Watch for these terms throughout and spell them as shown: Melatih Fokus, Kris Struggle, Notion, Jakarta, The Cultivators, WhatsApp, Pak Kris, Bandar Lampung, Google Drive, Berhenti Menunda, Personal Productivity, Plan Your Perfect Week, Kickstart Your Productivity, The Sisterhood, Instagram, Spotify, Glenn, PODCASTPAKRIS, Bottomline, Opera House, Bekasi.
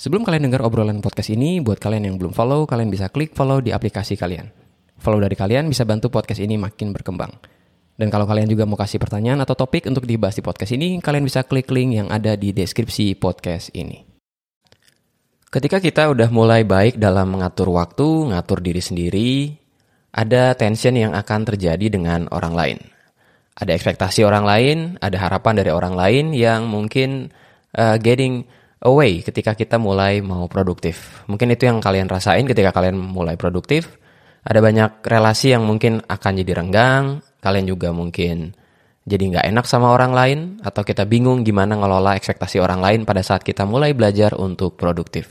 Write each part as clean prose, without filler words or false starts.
Sebelum kalian dengar obrolan podcast ini, buat kalian yang belum follow, kalian bisa klik follow di aplikasi kalian. Follow dari kalian bisa bantu podcast ini makin berkembang. Dan kalau kalian juga mau kasih pertanyaan atau topik untuk dibahas di podcast ini, kalian bisa klik link yang ada di deskripsi podcast ini. Ketika kita udah mulai baik dalam mengatur waktu, ngatur diri sendiri, ada tension yang akan terjadi dengan orang lain. Ada ekspektasi orang lain, ada harapan dari orang lain yang mungkin getting away ketika kita mulai mau produktif. Mungkin itu yang kalian rasain ketika kalian mulai produktif. Ada banyak relasi yang mungkin akan jadi renggang, kalian juga mungkin jadi nggak enak sama orang lain, atau kita bingung gimana ngelola ekspektasi orang lain pada saat kita mulai belajar untuk produktif.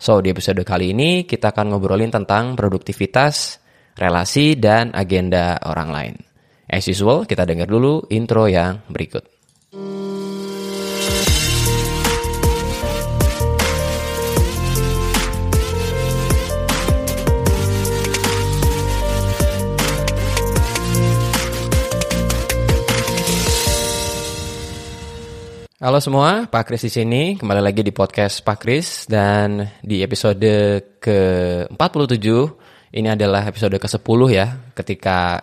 So, di episode kali ini kita akan ngobrolin tentang produktivitas, relasi, dan agenda orang lain. As usual, kita dengar dulu intro yang berikut. Halo semua, Pak Kris di sini, kembali lagi di podcast Pak Kris, dan di episode ke-47, ini adalah episode ke-10 ya, ketika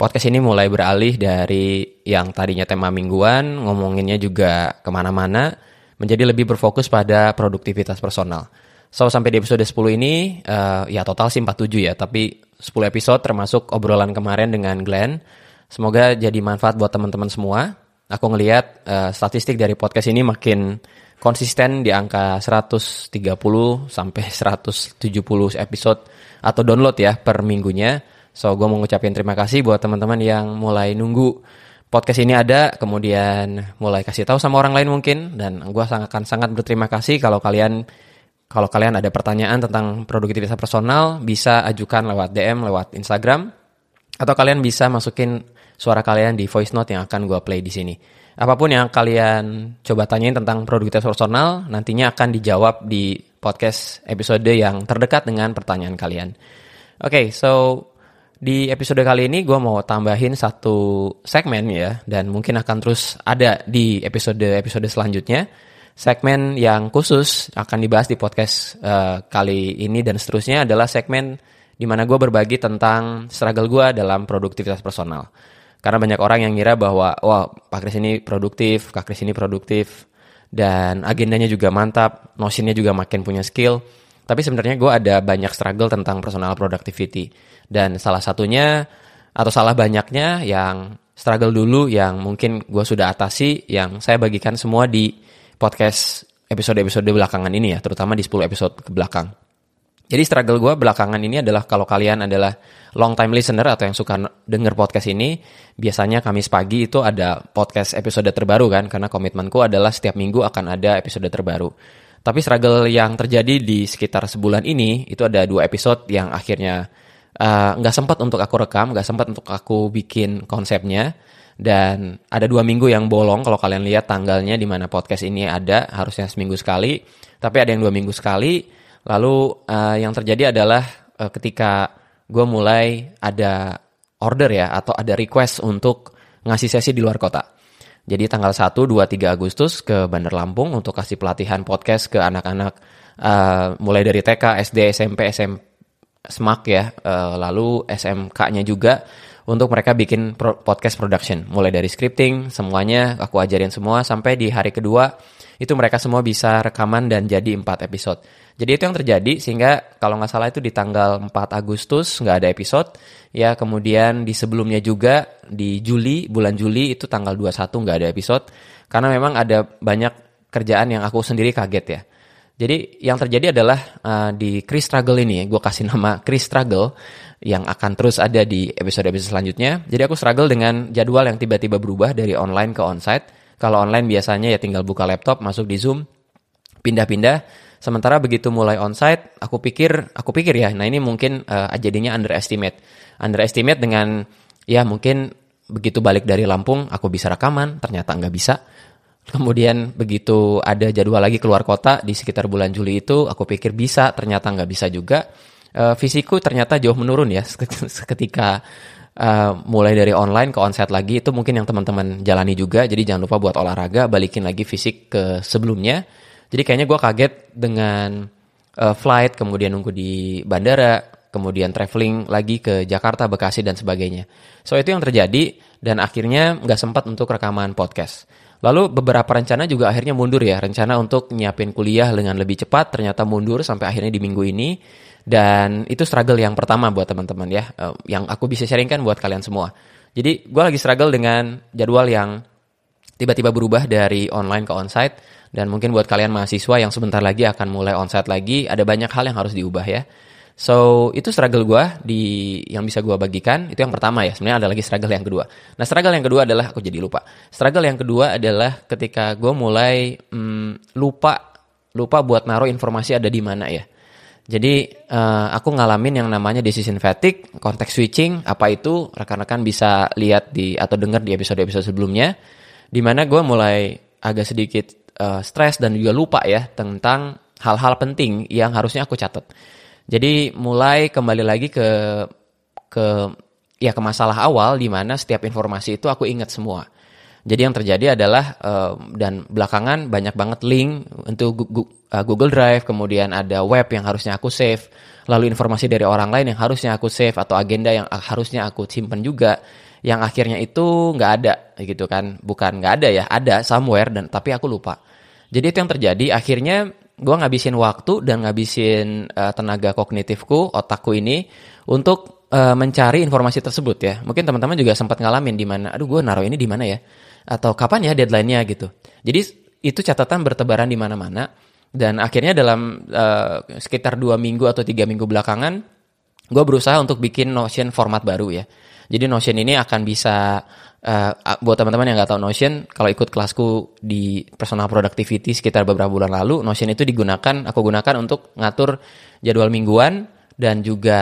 podcast ini mulai beralih dari yang tadinya tema mingguan, ngomonginnya juga kemana-mana, menjadi lebih berfokus pada produktivitas personal. So, sampai di episode 10 ini, ya total sih 47 ya, tapi 10 episode termasuk obrolan kemarin dengan Glenn, semoga jadi manfaat buat teman-teman semua. Aku ngelihat statistik dari podcast ini makin konsisten di angka 130 sampai 170 episode atau download ya per minggunya. So, gue mau ngucapin terima kasih buat teman-teman yang mulai nunggu podcast ini ada, kemudian mulai kasih tahu sama orang lain mungkin. Dan gue akan sangat berterima kasih kalau kalian ada pertanyaan tentang produktivitas personal, bisa ajukan lewat DM, lewat Instagram, atau kalian bisa masukin suara kalian di voice note yang akan gue play di sini. Apapun yang kalian coba tanyain tentang produktivitas personal, nantinya akan dijawab di podcast episode yang terdekat dengan pertanyaan kalian. Oke, so di episode kali ini gue mau tambahin satu segmen ya, dan mungkin akan terus ada di episode-episode selanjutnya. Segmen yang khusus akan dibahas di podcast kali ini dan seterusnya adalah segmen di mana gue berbagi tentang struggle gue dalam produktivitas personal. Karena banyak orang yang ngira bahwa, wah, Pak Kris ini produktif, Kak Kris ini produktif, dan agendanya juga mantap, Notion-nya juga makin punya skill. Tapi sebenarnya gue ada banyak struggle tentang personal productivity. Dan salah satunya, atau salah banyaknya, yang struggle dulu, yang mungkin gue sudah atasi, yang saya bagikan semua di podcast episode-episode belakangan ini ya, terutama di 10 episode ke belakang. Jadi struggle gue belakangan ini adalah, kalau kalian adalah long time listener atau yang suka denger podcast ini, biasanya Kamis pagi itu ada podcast episode terbaru kan, karena komitmenku adalah setiap minggu akan ada episode terbaru. Tapi struggle yang terjadi di sekitar sebulan ini, itu ada 2 episode yang akhirnya gak sempat untuk aku rekam, gak sempat untuk aku bikin konsepnya. Dan ada 2 minggu yang bolong, kalau kalian lihat tanggalnya di mana podcast ini ada, harusnya seminggu sekali, tapi ada yang 2 minggu sekali. Lalu yang terjadi adalah ketika gue mulai ada order ya, atau ada request untuk ngasih sesi di luar kota. Jadi tanggal 1, 2, 3 Agustus ke Bandar Lampung untuk kasih pelatihan podcast ke anak-anak mulai dari TK, SD, SMP, SMAK ya, lalu SMK-nya juga untuk mereka bikin podcast production. Mulai dari scripting, semuanya aku ajarin semua sampai di hari kedua itu mereka semua bisa rekaman dan jadi 4 episode. Jadi itu yang terjadi, sehingga kalau nggak salah itu di tanggal 4 Agustus nggak ada episode. Ya, kemudian di sebelumnya juga di Juli, bulan Juli itu tanggal 21 nggak ada episode. Karena memang ada banyak kerjaan yang aku sendiri kaget ya. Jadi yang terjadi adalah di Kris Struggle ini, gue kasih nama Kris Struggle yang akan terus ada di episode-episode selanjutnya. Jadi aku struggle dengan jadwal yang tiba-tiba berubah dari online ke onsite. Kalau online biasanya ya tinggal buka laptop, masuk di Zoom, pindah-pindah. Sementara begitu mulai onsite, aku pikir ya, nah ini mungkin jadinya underestimate dengan ya mungkin begitu balik dari Lampung aku bisa rekaman, ternyata nggak bisa. Kemudian begitu ada jadwal lagi keluar kota di sekitar bulan Juli itu, aku pikir bisa, ternyata nggak bisa juga. Fisiku ternyata jauh menurun ya ketika mulai dari online ke onsite lagi, itu mungkin yang teman-teman jalani juga. Jadi jangan lupa buat olahraga, balikin lagi fisik ke sebelumnya. Jadi kayaknya gue kaget dengan flight, kemudian nunggu di bandara, kemudian traveling lagi ke Jakarta, Bekasi, dan sebagainya. So itu yang terjadi dan akhirnya gak sempat untuk rekaman podcast. Lalu beberapa rencana juga akhirnya mundur ya. Rencana untuk nyiapin kuliah dengan lebih cepat ternyata mundur sampai akhirnya di minggu ini. Dan itu struggle yang pertama buat teman-teman ya, yang aku bisa sharingkan buat kalian semua. Jadi gue lagi struggle dengan jadwal yang tiba-tiba berubah dari online ke onsite. Dan mungkin buat kalian mahasiswa yang sebentar lagi akan mulai onsite lagi, ada banyak hal yang harus diubah ya. So itu struggle gue yang bisa gue bagikan. Itu yang pertama ya, sebenarnya ada lagi struggle yang kedua. Nah struggle yang kedua adalah, aku jadi lupa. Struggle yang kedua adalah ketika gue mulai lupa buat naruh informasi ada di mana ya. Jadi aku ngalamin yang namanya decision fatigue, context switching, apa itu rekan-rekan bisa lihat di atau dengar di episode-episode sebelumnya, di mana gue mulai agak sedikit stres dan juga lupa ya tentang hal-hal penting yang harusnya aku catat. Jadi mulai kembali lagi ke masalah awal, di mana setiap informasi itu aku ingat semua. Jadi yang terjadi adalah, dan belakangan banyak banget link untuk Google Drive, kemudian ada web yang harusnya aku save, lalu informasi dari orang lain yang harusnya aku save, atau agenda yang harusnya aku simpen juga, yang akhirnya itu nggak ada gitu kan, bukan nggak ada ya, ada somewhere, dan tapi aku lupa. Jadi itu yang terjadi, akhirnya gue ngabisin waktu dan ngabisin tenaga kognitifku, otakku ini, untuk mencari informasi tersebut ya. Mungkin teman-teman juga sempat ngalamin di mana, aduh gue naruh ini di mana ya, atau kapan ya deadline-nya gitu. Jadi itu catatan bertebaran di mana-mana. Dan akhirnya dalam sekitar 2 minggu atau 3 minggu belakangan, gue berusaha untuk bikin Notion format baru ya. Jadi Notion ini akan bisa, buat teman-teman yang gak tahu Notion, kalau ikut kelasku di Personal Productivity sekitar beberapa bulan lalu, Notion itu aku gunakan untuk ngatur jadwal mingguan dan juga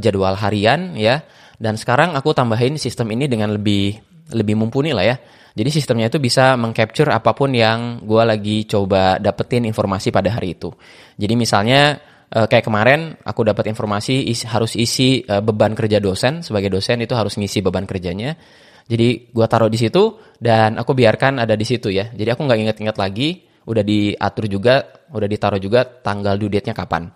jadwal harian ya. Dan sekarang aku tambahin sistem ini dengan lebih mumpuni lah ya. Jadi sistemnya itu bisa mengcapture apapun yang gue lagi coba dapetin informasi pada hari itu. Jadi misalnya kayak kemarin aku dapat informasi harus isi beban kerja dosen. Sebagai dosen itu harus ngisi beban kerjanya. Jadi gue taruh di situ dan aku biarkan ada di situ ya. Jadi aku gak inget-inget lagi, udah diatur juga, udah ditaruh juga tanggal due date-nya kapan.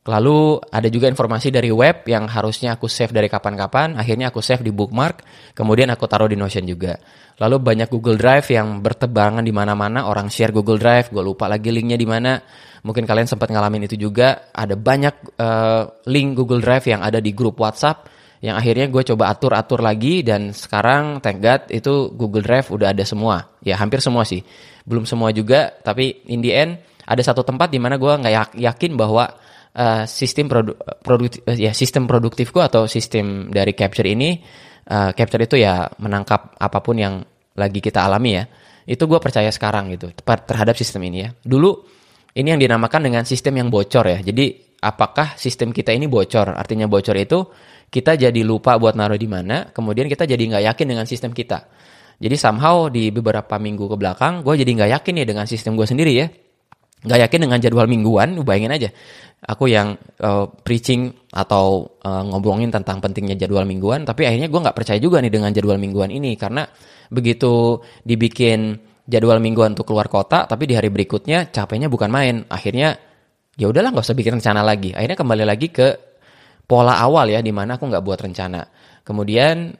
Lalu ada juga informasi dari web yang harusnya aku save dari kapan-kapan, akhirnya aku save di bookmark, kemudian aku taruh di Notion juga. Lalu banyak Google Drive yang bertebaran di mana-mana, orang share Google Drive, gue lupa lagi linknya di mana. Mungkin kalian sempat ngalamin itu juga, ada banyak link Google Drive yang ada di grup WhatsApp, yang akhirnya gue coba atur-atur lagi, dan sekarang thank God itu Google Drive udah ada semua. Ya hampir semua sih, belum semua juga, tapi in the end ada satu tempat di mana gue gak yakin bahwa sistem produktifku atau sistem dari capture ini, capture itu ya menangkap apapun yang lagi kita alami ya. Itu gue percaya sekarang gitu terhadap sistem ini ya. Dulu ini yang dinamakan dengan sistem yang bocor ya. Jadi apakah sistem kita ini bocor? Artinya bocor itu kita jadi lupa buat naruh di mana, kemudian kita jadi nggak yakin dengan sistem kita. Jadi somehow di beberapa minggu ke belakang gue jadi nggak yakin ya dengan sistem gue sendiri ya. Gak yakin dengan jadwal mingguan, bayangin aja. Aku yang preaching atau ngobrolin tentang pentingnya jadwal mingguan, tapi akhirnya gue gak percaya juga nih dengan jadwal mingguan ini. Karena begitu dibikin jadwal mingguan untuk keluar kota, tapi di hari berikutnya capeknya bukan main. Akhirnya ya udahlah gak usah bikin rencana lagi. Akhirnya kembali lagi ke pola awal ya, dimana aku gak buat rencana. Kemudian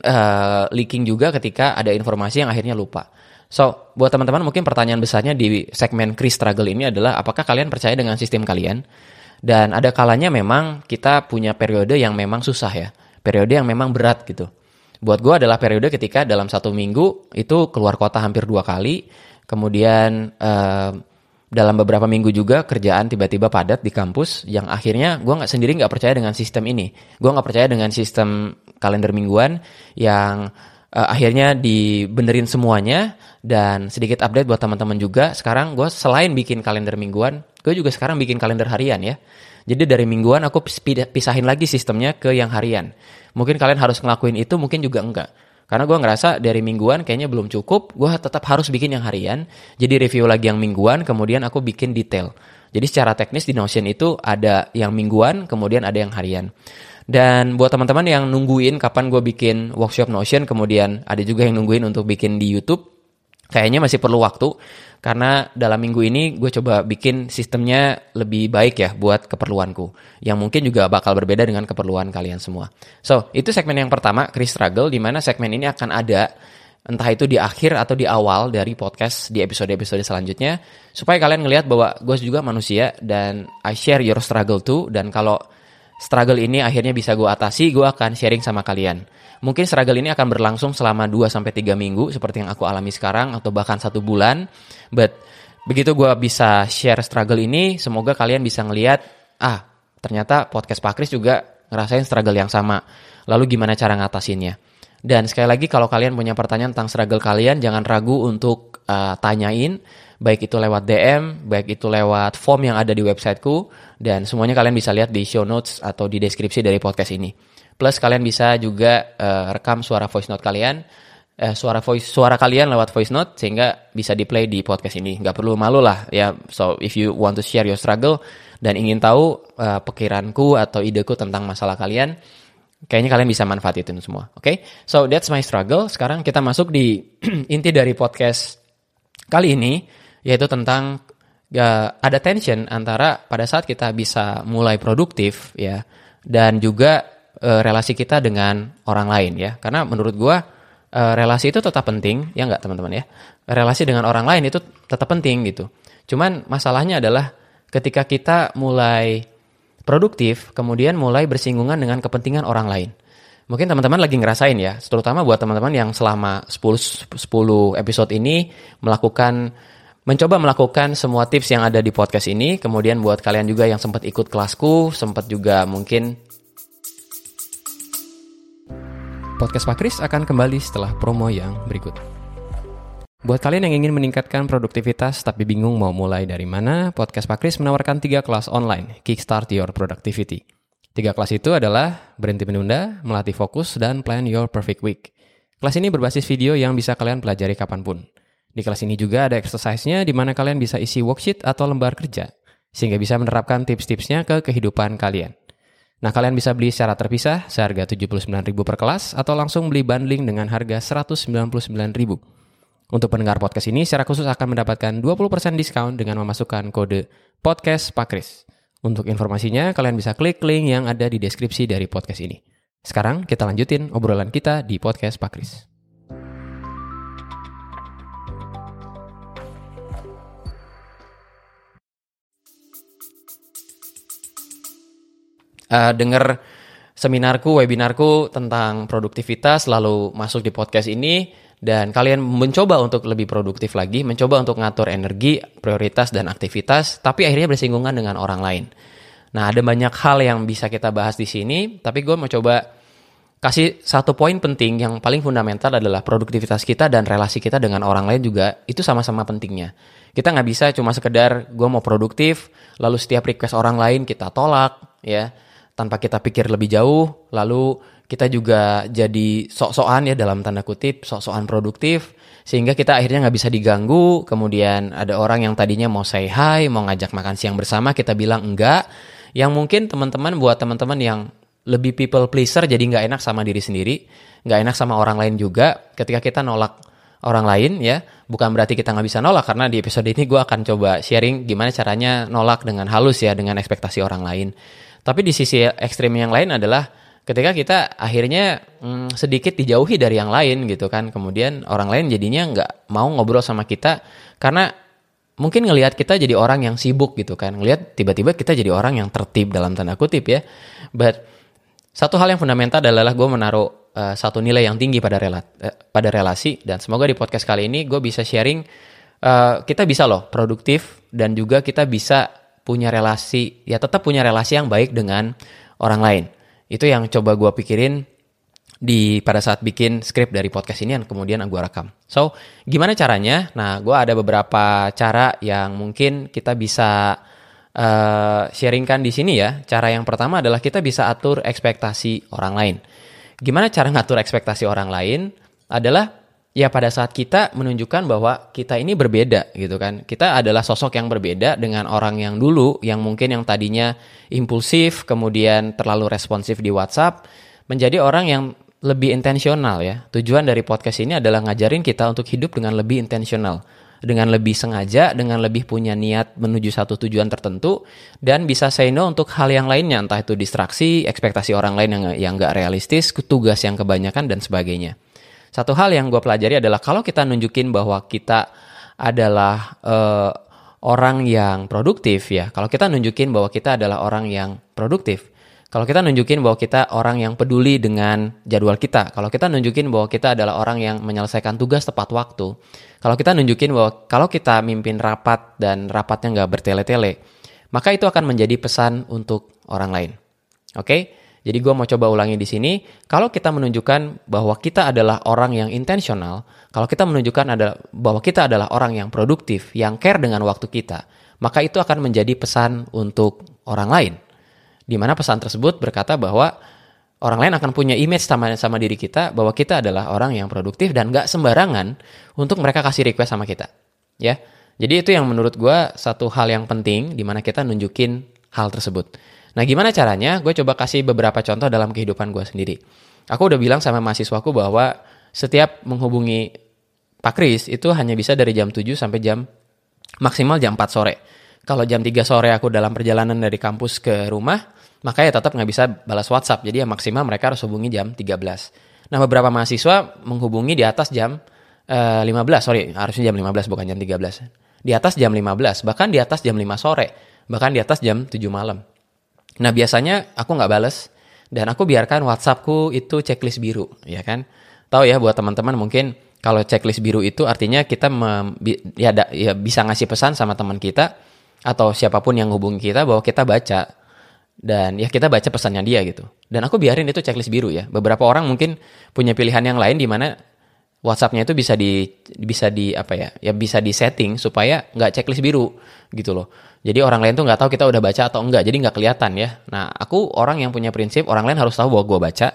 leaking juga ketika ada informasi yang akhirnya lupa. So, buat teman-teman mungkin pertanyaan besarnya di segmen Kris Struggle ini adalah apakah kalian percaya dengan sistem kalian? Dan ada kalanya memang kita punya periode yang memang susah ya. Periode yang memang berat gitu. Buat gue adalah periode ketika dalam satu minggu itu keluar kota hampir 2 kali. Kemudian dalam beberapa minggu juga kerjaan tiba-tiba padat di kampus. Yang akhirnya gue sendiri gak percaya dengan sistem ini. Gue gak percaya dengan sistem kalender mingguan yang akhirnya dibenerin semuanya. Dan sedikit update buat teman-teman juga, sekarang gue selain bikin kalender mingguan, gue juga sekarang bikin kalender harian ya. Jadi dari mingguan aku pisahin lagi sistemnya ke yang harian. Mungkin kalian harus ngelakuin itu, mungkin juga enggak. Karena gue ngerasa dari mingguan kayaknya belum cukup, gue tetap harus bikin yang harian. Jadi review lagi yang mingguan, kemudian aku bikin detail. Jadi secara teknis di Notion itu ada yang mingguan, kemudian ada yang harian. Dan buat teman-teman yang nungguin kapan gue bikin workshop Notion, kemudian ada juga yang nungguin untuk bikin di YouTube, Kayaknya masih perlu waktu, karena dalam minggu ini gue coba bikin sistemnya lebih baik ya buat keperluanku, yang mungkin juga bakal berbeda dengan keperluan kalian semua. So, itu segmen yang pertama, Kris Struggle, di mana segmen ini akan ada entah itu di akhir atau di awal dari podcast di episode-episode selanjutnya, supaya kalian ngelihat bahwa gue juga manusia dan I share your struggle too, dan kalau struggle ini akhirnya bisa gue atasi, gue akan sharing sama kalian. Mungkin struggle ini akan berlangsung selama 2-3 minggu seperti yang aku alami sekarang, atau bahkan 1 bulan. But begitu gue bisa share struggle ini, semoga kalian bisa ngelihat, ternyata podcast Pak Kris juga ngerasain struggle yang sama. Lalu gimana cara ngatasinnya? Dan sekali lagi, kalau kalian punya pertanyaan tentang struggle kalian, jangan ragu untuk tanyain. Baik itu lewat DM, baik itu lewat form yang ada di websiteku, dan semuanya kalian bisa lihat di show notes atau di deskripsi dari podcast ini. Plus kalian bisa juga rekam suara voice note kalian, suara kalian lewat voice note sehingga bisa di-play di podcast ini. Gak perlu malu lah ya. So if you want to share your struggle dan ingin tahu pikiranku atau ideku tentang masalah kalian, kayaknya kalian bisa manfaatin semua. Oke? So that's my struggle. Sekarang kita masuk di inti dari podcast kali ini, yaitu tentang ada tension antara pada saat kita bisa mulai produktif ya, dan juga relasi kita dengan orang lain ya. Karena menurut gue relasi itu tetap penting ya, nggak teman-teman ya, relasi dengan orang lain itu tetap penting gitu. Cuman masalahnya adalah ketika kita mulai produktif kemudian mulai bersinggungan dengan kepentingan orang lain. Mungkin teman-teman lagi ngerasain ya, terutama buat teman-teman yang selama 10 episode ini mencoba melakukan semua tips yang ada di podcast ini. Kemudian buat kalian juga yang sempat ikut kelasku, sempat juga mungkin. Podcast Pak Kris akan kembali setelah promo yang berikut. Buat kalian yang ingin meningkatkan produktivitas tapi bingung mau mulai dari mana, Podcast Pak Kris menawarkan 3 kelas online, Kickstart Your Productivity. 3 kelas itu adalah Berhenti Menunda, Melatih Fokus, dan Plan Your Perfect Week. Kelas ini berbasis video yang bisa kalian pelajari kapanpun. Di kelas ini juga ada exercise-nya di mana kalian bisa isi worksheet atau lembar kerja, sehingga bisa menerapkan tips-tipsnya ke kehidupan kalian. Nah, kalian bisa beli secara terpisah seharga Rp79.000 per kelas atau langsung beli bundling dengan harga Rp199.000. Untuk pendengar podcast ini secara khusus akan mendapatkan 20% diskon dengan memasukkan kode PODCASTPAKRIS. Untuk informasinya, kalian bisa klik link yang ada di deskripsi dari podcast ini. Sekarang kita lanjutin obrolan kita di podcast Pak Kris. Dengar seminarku, webinarku tentang produktivitas, lalu masuk di podcast ini, dan kalian mencoba untuk lebih produktif lagi, mencoba untuk ngatur energi, prioritas, dan aktivitas, tapi akhirnya bersinggungan dengan orang lain. Nah, ada banyak hal yang bisa kita bahas di sini, tapi gue mau coba kasih satu poin penting yang paling fundamental adalah produktivitas kita dan relasi kita dengan orang lain juga, itu sama-sama pentingnya. Kita nggak bisa cuma sekedar gue mau produktif, lalu setiap request orang lain kita tolak, ya, tanpa kita pikir lebih jauh, lalu kita juga jadi sok-sokan ya, dalam tanda kutip, sok-sokan produktif, sehingga kita akhirnya nggak bisa diganggu. Kemudian ada orang yang tadinya mau say hi, mau ngajak makan siang bersama, kita bilang enggak, yang mungkin teman-teman, buat teman-teman yang lebih people pleaser, jadi nggak enak sama diri sendiri, nggak enak sama orang lain juga. Ketika kita nolak orang lain ya, bukan berarti kita nggak bisa nolak, karena di episode ini gue akan coba sharing gimana caranya nolak dengan halus ya, dengan ekspektasi orang lain. Tapi di sisi ekstrem yang lain adalah ketika kita akhirnya sedikit dijauhi dari yang lain gitu kan. Kemudian orang lain jadinya nggak mau ngobrol sama kita karena mungkin ngelihat kita jadi orang yang sibuk gitu kan. Ngelihat tiba-tiba kita jadi orang yang tertib dalam tanda kutip ya. But satu hal yang fundamental adalah gue menaruh satu nilai yang tinggi pada relasi. Dan semoga di podcast kali ini gue bisa sharing, kita bisa loh produktif dan juga kita bisa tetap punya relasi yang baik dengan orang lain. Itu yang coba gue pikirin pada saat bikin skrip dari podcast ini yang kemudian gue rekam. So, gimana caranya? Nah, gue ada beberapa cara yang mungkin kita bisa sharingkan di sini ya. Cara yang pertama adalah kita bisa atur ekspektasi orang lain. Gimana cara ngatur ekspektasi orang lain adalah ya pada saat kita menunjukkan bahwa kita ini berbeda gitu kan. Kita adalah sosok yang berbeda dengan orang yang dulu, yang mungkin yang tadinya impulsif, kemudian terlalu responsif di WhatsApp, menjadi orang yang lebih intensional ya. Tujuan dari podcast ini adalah ngajarin kita untuk hidup dengan lebih intensional, dengan lebih sengaja, dengan lebih punya niat menuju satu tujuan tertentu, dan bisa say no untuk hal yang lainnya, entah itu distraksi, ekspektasi orang lain yang gak realistis, tugas yang kebanyakan, dan sebagainya. Satu hal yang gue pelajari adalah kalau kita nunjukin bahwa kita adalah orang yang produktif ya, kalau kita nunjukin bahwa kita adalah orang yang produktif, kalau kita nunjukin bahwa kita orang yang peduli dengan jadwal kita, kalau kita nunjukin bahwa kita adalah orang yang menyelesaikan tugas tepat waktu, kalau kita nunjukin bahwa kalau kita mimpin rapat dan rapatnya nggak bertele-tele, maka itu akan menjadi pesan untuk orang lain. Oke? Jadi gue mau coba ulangi di sini. Kalau kita menunjukkan bahwa kita adalah orang yang intensional, kalau kita menunjukkan bahwa kita adalah orang yang produktif, yang care dengan waktu kita, maka itu akan menjadi pesan untuk orang lain. Di mana pesan tersebut berkata bahwa orang lain akan punya image sama diri kita bahwa kita adalah orang yang produktif dan gak sembarangan untuk mereka kasih request sama kita. Ya, jadi itu yang menurut gue satu hal yang penting di mana kita nunjukin hal tersebut. Nah gimana caranya? Gue coba kasih beberapa contoh dalam kehidupan gue sendiri. Aku udah bilang sama mahasiswaku bahwa setiap menghubungi Pak Kris itu hanya bisa dari jam 7 sampai jam maksimal jam 4 sore. Kalau jam 3 sore aku dalam perjalanan dari kampus ke rumah, makanya tetap nggak bisa balas WhatsApp. Jadi yang maksimal mereka harus hubungi jam 13. Nah beberapa mahasiswa menghubungi di atas jam 15. Sorry, harusnya jam 15 bukan jam 13. Di atas jam 15, bahkan di atas jam 5 sore. Bahkan di atas jam 7 malam. Nah biasanya aku nggak balas. Dan aku biarkan WhatsAppku itu checklist biru. Ya kan? Tahu ya buat teman-teman mungkin kalau checklist biru itu artinya kita bisa ngasih pesan sama teman kita. Atau siapapun yang hubungi kita bahwa kita baca. Dan ya kita baca pesannya dia gitu. Dan aku biarin itu checklist biru ya. Beberapa orang mungkin punya pilihan yang lain di mana WhatsApp-nya itu bisa di setting supaya nggak checklist biru gitu loh. Jadi orang lain tuh nggak tahu kita udah baca atau enggak. Jadi nggak kelihatan ya. Nah aku orang yang punya prinsip orang lain harus tahu bahwa gue baca.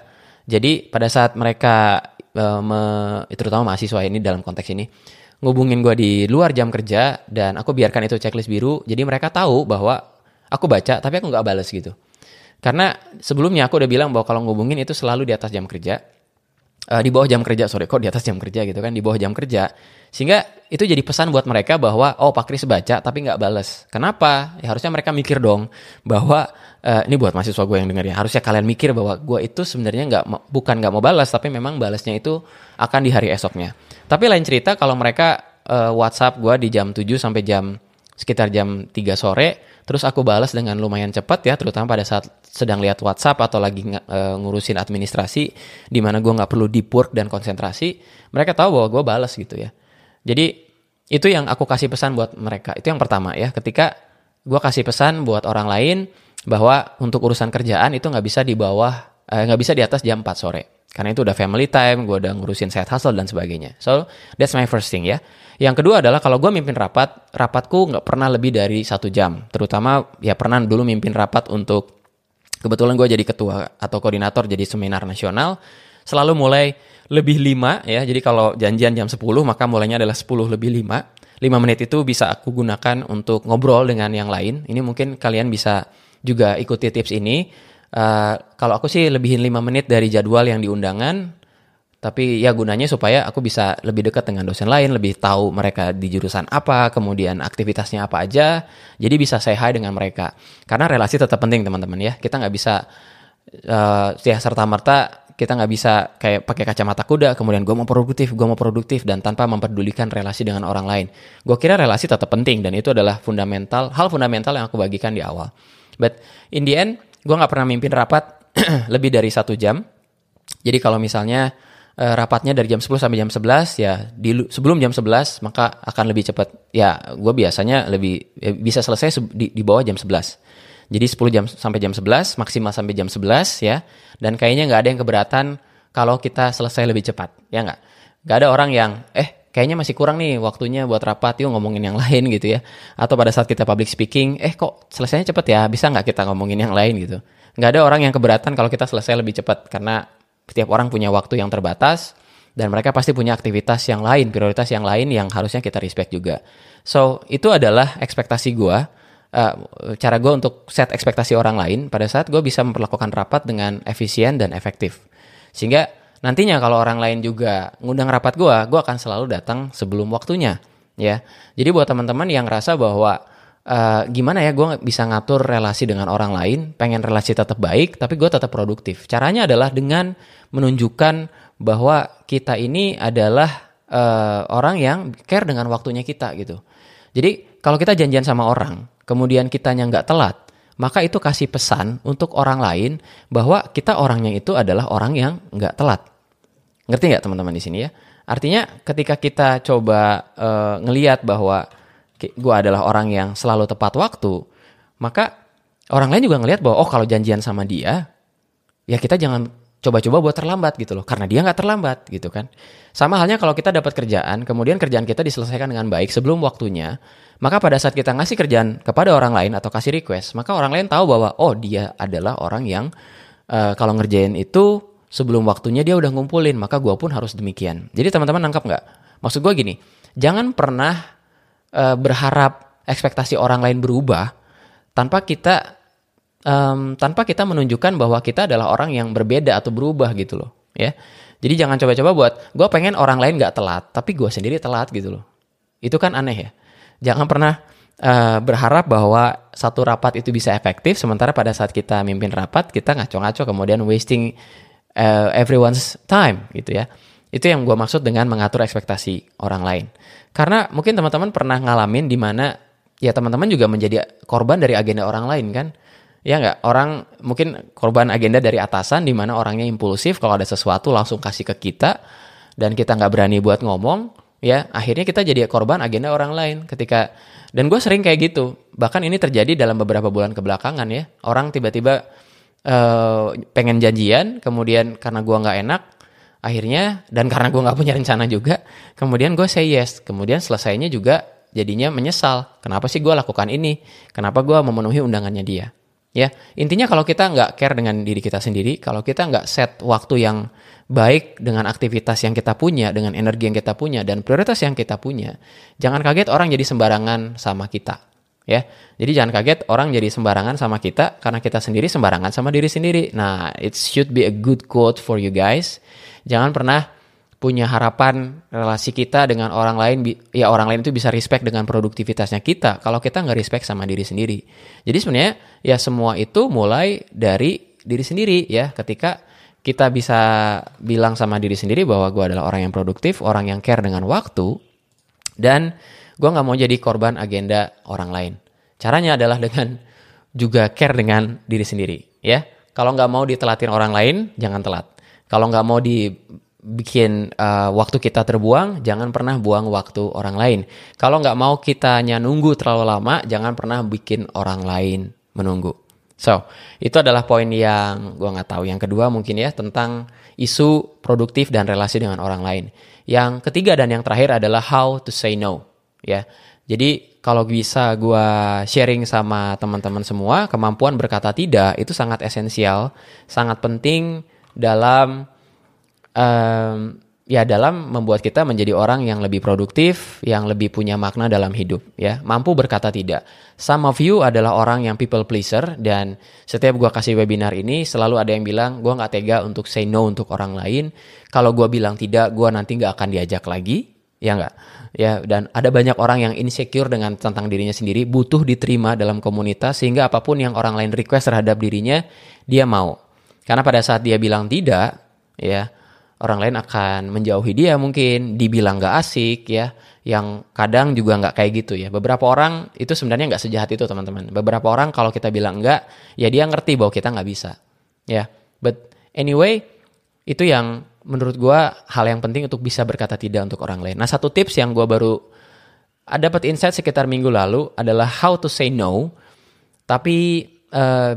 Jadi pada saat mereka terutama mahasiswa ini dalam konteks ini ngubungin gue di luar jam kerja dan aku biarkan itu checklist biru. Jadi mereka tahu bahwa aku baca tapi aku gak balas gitu. Karena sebelumnya aku udah bilang bahwa kalau ngubungin itu selalu di atas jam kerja. Di bawah jam kerja, di bawah jam kerja. Sehingga itu jadi pesan buat mereka bahwa oh Pak Kris baca tapi gak balas. Kenapa? Ya harusnya mereka mikir dong bahwa ini buat mahasiswa gue yang dengerin. Harusnya kalian mikir bahwa gue itu sebenarnya bukan gak mau balas tapi memang balasnya itu akan di hari esoknya. Tapi lain cerita kalau mereka WhatsApp gue di jam 7 sampai sekitar jam 3 sore, terus aku balas dengan lumayan cepat ya, terutama pada saat sedang lihat WhatsApp atau lagi ngurusin administrasi, di mana gue nggak perlu deep work dan konsentrasi, mereka tahu bahwa gue balas gitu ya. Jadi itu yang aku kasih pesan buat mereka. Itu yang pertama ya, ketika gue kasih pesan buat orang lain bahwa untuk urusan kerjaan itu nggak bisa di atas jam 4 sore, karena itu udah family time, gue udah ngurusin side hustle dan sebagainya. So that's my first thing ya. Yang kedua adalah kalau gue mimpin rapatku nggak pernah lebih dari 1 jam. Terutama ya pernah dulu mimpin rapat untuk kebetulan gue jadi ketua atau koordinator jadi seminar nasional. Selalu mulai lebih 5 ya. Jadi kalau janjian jam 10 maka mulainya adalah 10:55. 5 menit itu bisa aku gunakan untuk ngobrol dengan yang lain. Ini mungkin kalian bisa juga ikuti tips ini. Kalau aku sih lebihin 5 menit dari jadwal yang diundangan. Tapi ya gunanya supaya aku bisa lebih dekat dengan dosen lain, lebih tahu mereka di jurusan apa, kemudian aktivitasnya apa aja. Jadi bisa say hi dengan mereka. Karena relasi tetap penting teman-teman ya. Kita nggak bisa serta-merta kita nggak bisa kayak pakai kacamata kuda. Kemudian gue mau produktif dan tanpa memperdulikan relasi dengan orang lain. Gue kira relasi tetap penting dan itu adalah hal fundamental yang aku bagikan di awal. But in the end gue nggak pernah mimpin rapat lebih dari 1 jam. Jadi kalau misalnya rapatnya dari jam 10 sampai jam 11 ya sebelum jam 11 maka akan lebih cepat ya. Gue biasanya bisa selesai di bawah jam 11. Jadi 10 sampai jam 11 maksimal sampai jam 11 ya. Dan kayaknya gak ada yang keberatan kalau kita selesai lebih cepat ya. Gak ada orang yang kayaknya masih kurang nih waktunya buat rapat, yuk ngomongin yang lain gitu ya. Atau pada saat kita public speaking, kok selesainya cepet ya, bisa gak kita ngomongin yang lain gitu. Gak ada orang yang keberatan kalau kita selesai lebih cepat karena setiap orang punya waktu yang terbatas dan mereka pasti punya aktivitas yang lain, prioritas yang lain yang harusnya kita respect juga. So, itu adalah ekspektasi gue, cara gue untuk set ekspektasi orang lain pada saat gue bisa memperlakukan rapat dengan efisien dan efektif. Sehingga Nantinya kalau orang lain juga ngundang rapat gue akan selalu datang sebelum waktunya, ya. Jadi buat teman-teman yang ngerasa bahwa gimana ya gue bisa ngatur relasi dengan orang lain, pengen relasi tetap baik tapi gue tetap produktif. Caranya adalah dengan menunjukkan bahwa kita ini adalah orang yang care dengan waktunya kita gitu. Jadi kalau kita janjian sama orang, kemudian kitanya nggak telat, maka itu kasih pesan untuk orang lain bahwa kita orangnya itu adalah orang yang nggak telat. Ngerti nggak teman-teman di sini ya? Artinya ketika kita coba ngelihat bahwa gue adalah orang yang selalu tepat waktu, maka orang lain juga ngelihat bahwa oh kalau janjian sama dia, ya kita jangan coba-coba buat terlambat gitu loh, karena dia nggak terlambat gitu kan. Sama halnya kalau kita dapat kerjaan, kemudian kerjaan kita diselesaikan dengan baik sebelum waktunya, maka pada saat kita ngasih kerjaan kepada orang lain atau kasih request, maka orang lain tahu bahwa oh dia adalah orang yang kalau ngerjain itu sebelum waktunya dia udah ngumpulin, maka gue pun harus demikian. Jadi teman-teman nangkap nggak? Maksud gue gini, jangan pernah berharap ekspektasi orang lain berubah tanpa kita menunjukkan bahwa kita adalah orang yang berbeda atau berubah gitu loh, ya. Jadi jangan coba-coba buat gue pengen orang lain gak telat tapi gue sendiri telat gitu loh. Itu kan aneh ya. Jangan pernah berharap bahwa satu rapat itu bisa efektif sementara pada saat kita mimpin rapat kita ngaco-ngaco kemudian wasting everyone's time gitu ya. Itu yang gue maksud dengan mengatur ekspektasi orang lain. Karena mungkin teman-teman pernah ngalamin di mana ya teman-teman juga menjadi korban dari agenda orang lain kan. Ya nggak, orang mungkin korban agenda dari atasan di mana orangnya impulsif, kalau ada sesuatu langsung kasih ke kita dan kita nggak berani buat ngomong, ya akhirnya kita jadi korban agenda orang lain ketika, dan gue sering kayak gitu, bahkan ini terjadi dalam beberapa bulan kebelakangan ya, orang tiba-tiba pengen janjian, kemudian karena gue nggak enak akhirnya, dan karena gue nggak punya rencana juga, kemudian gue say yes, kemudian selesainya juga jadinya menyesal, kenapa sih gue lakukan ini, kenapa gue memenuhi undangannya dia. Ya, intinya kalau kita nggak care dengan diri kita sendiri, kalau kita nggak set waktu yang baik dengan aktivitas yang kita punya, dengan energi yang kita punya, dan prioritas yang kita punya, jangan kaget orang jadi sembarangan sama kita. Ya, jadi jangan kaget orang jadi sembarangan sama kita karena kita sendiri sembarangan sama diri sendiri. Nah, it should be a good quote for you guys. Jangan pernah punya harapan relasi kita dengan orang lain, ya orang lain itu bisa respect dengan produktivitasnya kita kalau kita nggak respect sama diri sendiri. Jadi sebenarnya ya semua itu mulai dari diri sendiri ya, ketika kita bisa bilang sama diri sendiri bahwa gue adalah orang yang produktif, orang yang care dengan waktu, dan gue nggak mau jadi korban agenda orang lain. Caranya adalah dengan juga care dengan diri sendiri ya. Kalau nggak mau ditelatin orang lain, jangan telat. Kalau nggak mau bikin waktu kita terbuang, jangan pernah buang waktu orang lain. Kalau nggak mau kitanya nunggu terlalu lama, jangan pernah bikin orang lain menunggu. So, itu adalah poin yang gue nggak tahu. Yang kedua mungkin ya, tentang isu produktif dan relasi dengan orang lain. Yang ketiga dan yang terakhir adalah how to say no. Ya, jadi kalau bisa gue sharing sama teman-teman semua, kemampuan berkata tidak itu sangat esensial, sangat penting dalam dalam membuat kita menjadi orang yang lebih produktif, yang lebih punya makna dalam hidup ya, mampu berkata tidak. Some of you adalah orang yang people pleaser, dan setiap gue kasih webinar ini selalu ada yang bilang gue gak tega untuk say no untuk orang lain, kalau gue bilang tidak gue nanti gak akan diajak lagi, ya gak? Ya, dan ada banyak orang yang insecure dengan tentang dirinya sendiri, butuh diterima dalam komunitas sehingga apapun yang orang lain request terhadap dirinya dia mau, karena pada saat dia bilang tidak ya, orang lain akan menjauhi dia mungkin, dibilang gak asik ya, yang kadang juga gak kayak gitu ya. Beberapa orang itu sebenarnya gak sejahat itu teman-teman. Beberapa orang kalau kita bilang enggak, ya dia ngerti bahwa kita gak bisa. Ya, but anyway, itu yang menurut gue hal yang penting untuk bisa berkata tidak untuk orang lain. Nah satu tips yang gue baru dapat insight sekitar minggu lalu adalah how to say no, tapi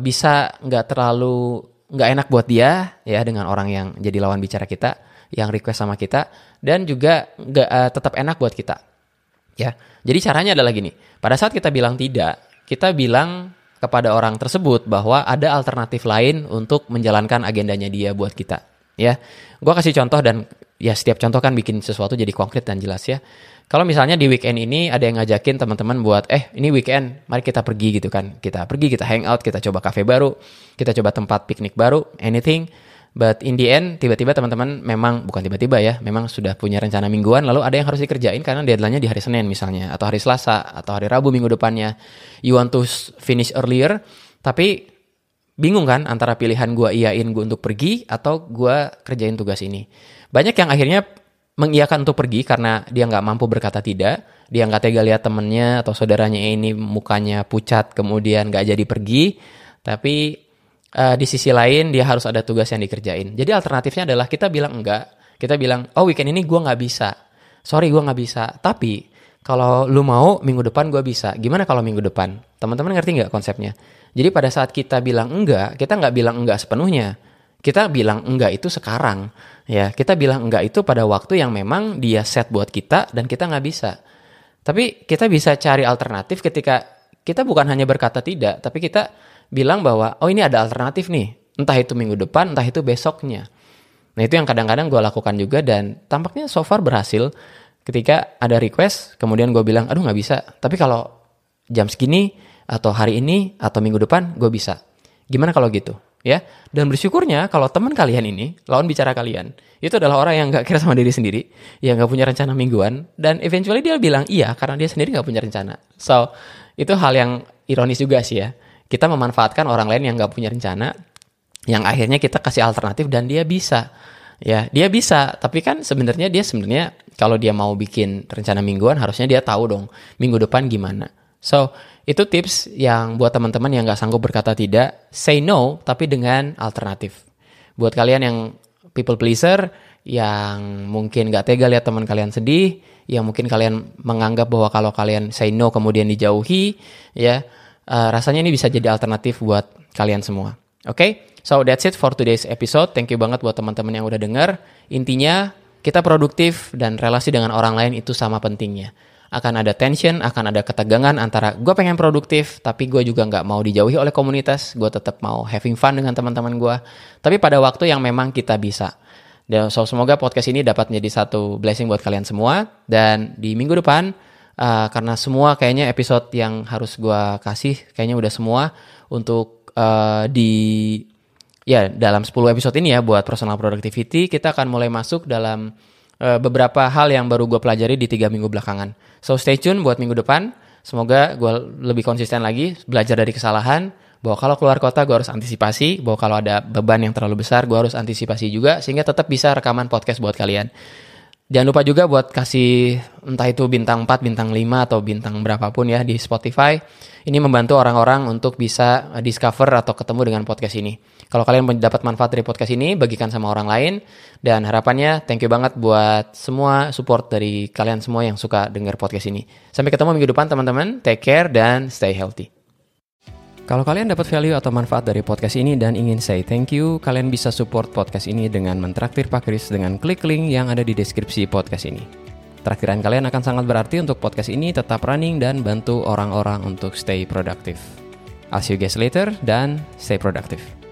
bisa gak terlalu nggak enak buat dia ya, dengan orang yang jadi lawan bicara kita, yang request sama kita, dan juga nggak tetap enak buat kita ya. Jadi caranya adalah gini, pada saat kita bilang tidak, kita bilang kepada orang tersebut bahwa ada alternatif lain untuk menjalankan agendanya dia buat kita ya. Gue kasih contoh, dan ya setiap contoh kan bikin sesuatu jadi konkret dan jelas ya. Kalau misalnya di weekend ini ada yang ngajakin teman-teman buat, ini weekend, mari kita pergi gitu kan. Kita pergi, kita hangout, kita coba kafe baru, kita coba tempat piknik baru, anything. But in the end, tiba-tiba teman-teman memang, bukan tiba-tiba ya, memang sudah punya rencana mingguan, lalu ada yang harus dikerjain karena deadline-nya di hari Senin misalnya, atau hari Selasa, atau hari Rabu minggu depannya. You want to finish earlier, tapi bingung kan antara pilihan gue iain gue untuk pergi atau gue kerjain tugas ini. Banyak yang akhirnya mengiyakan untuk pergi karena dia gak mampu berkata tidak, dia gak tega lihat temennya atau saudaranya ini mukanya pucat kemudian gak jadi pergi, tapi di sisi lain dia harus ada tugas yang dikerjain. Jadi alternatifnya adalah kita bilang enggak, kita bilang oh weekend ini gue gak bisa, sorry gue gak bisa, tapi kalau lu mau minggu depan gue bisa. Gimana kalau minggu depan? Teman-teman ngerti gak konsepnya? Jadi pada saat kita bilang enggak, kita gak bilang enggak sepenuhnya. Kita bilang enggak itu sekarang, ya. Kita bilang enggak itu pada waktu yang memang dia set buat kita dan kita nggak bisa. Tapi kita bisa cari alternatif ketika kita bukan hanya berkata tidak, tapi kita bilang bahwa oh ini ada alternatif nih, entah itu minggu depan, entah itu besoknya. Nah itu yang kadang-kadang gue lakukan juga dan tampaknya so far berhasil. Ketika ada request, kemudian gue bilang aduh nggak bisa. Tapi kalau jam segini atau hari ini atau minggu depan gue bisa. Gimana kalau gitu? Ya, dan bersyukurnya kalau teman kalian ini, lawan bicara kalian, itu adalah orang yang gak care sama diri sendiri, yang gak punya rencana mingguan, dan eventually dia bilang iya karena dia sendiri gak punya rencana. So, itu hal yang ironis juga sih ya. Kita memanfaatkan orang lain yang gak punya rencana, yang akhirnya kita kasih alternatif dan dia bisa. Ya, dia bisa, tapi kan sebenarnya kalau dia mau bikin rencana mingguan harusnya dia tahu dong minggu depan gimana. So, itu tips yang buat teman-teman yang gak sanggup berkata tidak, say no tapi dengan alternatif. Buat kalian yang people pleaser, yang mungkin gak tega lihat teman kalian sedih, yang mungkin kalian menganggap bahwa kalau kalian say no kemudian dijauhi, ya rasanya ini bisa jadi alternatif buat kalian semua. Okay? So that's it for today's episode. Thank you banget buat teman-teman yang udah denger. Intinya kita produktif dan relasi dengan orang lain itu sama pentingnya. Akan ada tension, akan ada ketegangan antara gue pengen produktif, tapi gue juga gak mau dijauhi oleh komunitas, gue tetap mau having fun dengan teman-teman gue, tapi pada waktu yang memang kita bisa. So, semoga podcast ini dapat menjadi satu blessing buat kalian semua, dan di minggu depan, karena semua kayaknya episode yang harus gue kasih, kayaknya udah semua, untuk dalam 10 episode ini ya, buat Personal Productivity, kita akan mulai masuk dalam beberapa hal yang baru gue pelajari di 3 minggu belakangan. So stay tune buat minggu depan. Semoga gue lebih konsisten lagi, belajar dari kesalahan, bahwa kalau keluar kota gue harus antisipasi, bahwa kalau ada beban yang terlalu besar gue harus antisipasi juga, sehingga tetap bisa rekaman podcast buat kalian. Jangan lupa juga buat kasih entah itu bintang 4, bintang 5, atau bintang berapapun ya di Spotify. Ini membantu orang-orang untuk bisa discover atau ketemu dengan podcast ini. Kalau kalian mendapat manfaat dari podcast ini, bagikan sama orang lain. Dan harapannya, thank you banget buat semua support dari kalian semua yang suka dengar podcast ini. Sampai ketemu minggu depan teman-teman. Take care dan stay healthy. Kalau kalian dapat value atau manfaat dari podcast ini dan ingin say thank you, kalian bisa support podcast ini dengan mentraktir Pak Kris dengan klik link yang ada di deskripsi podcast ini. Traktiran kalian akan sangat berarti untuk podcast ini tetap running dan bantu orang-orang untuk stay productive. I'll see you guys later dan stay productive.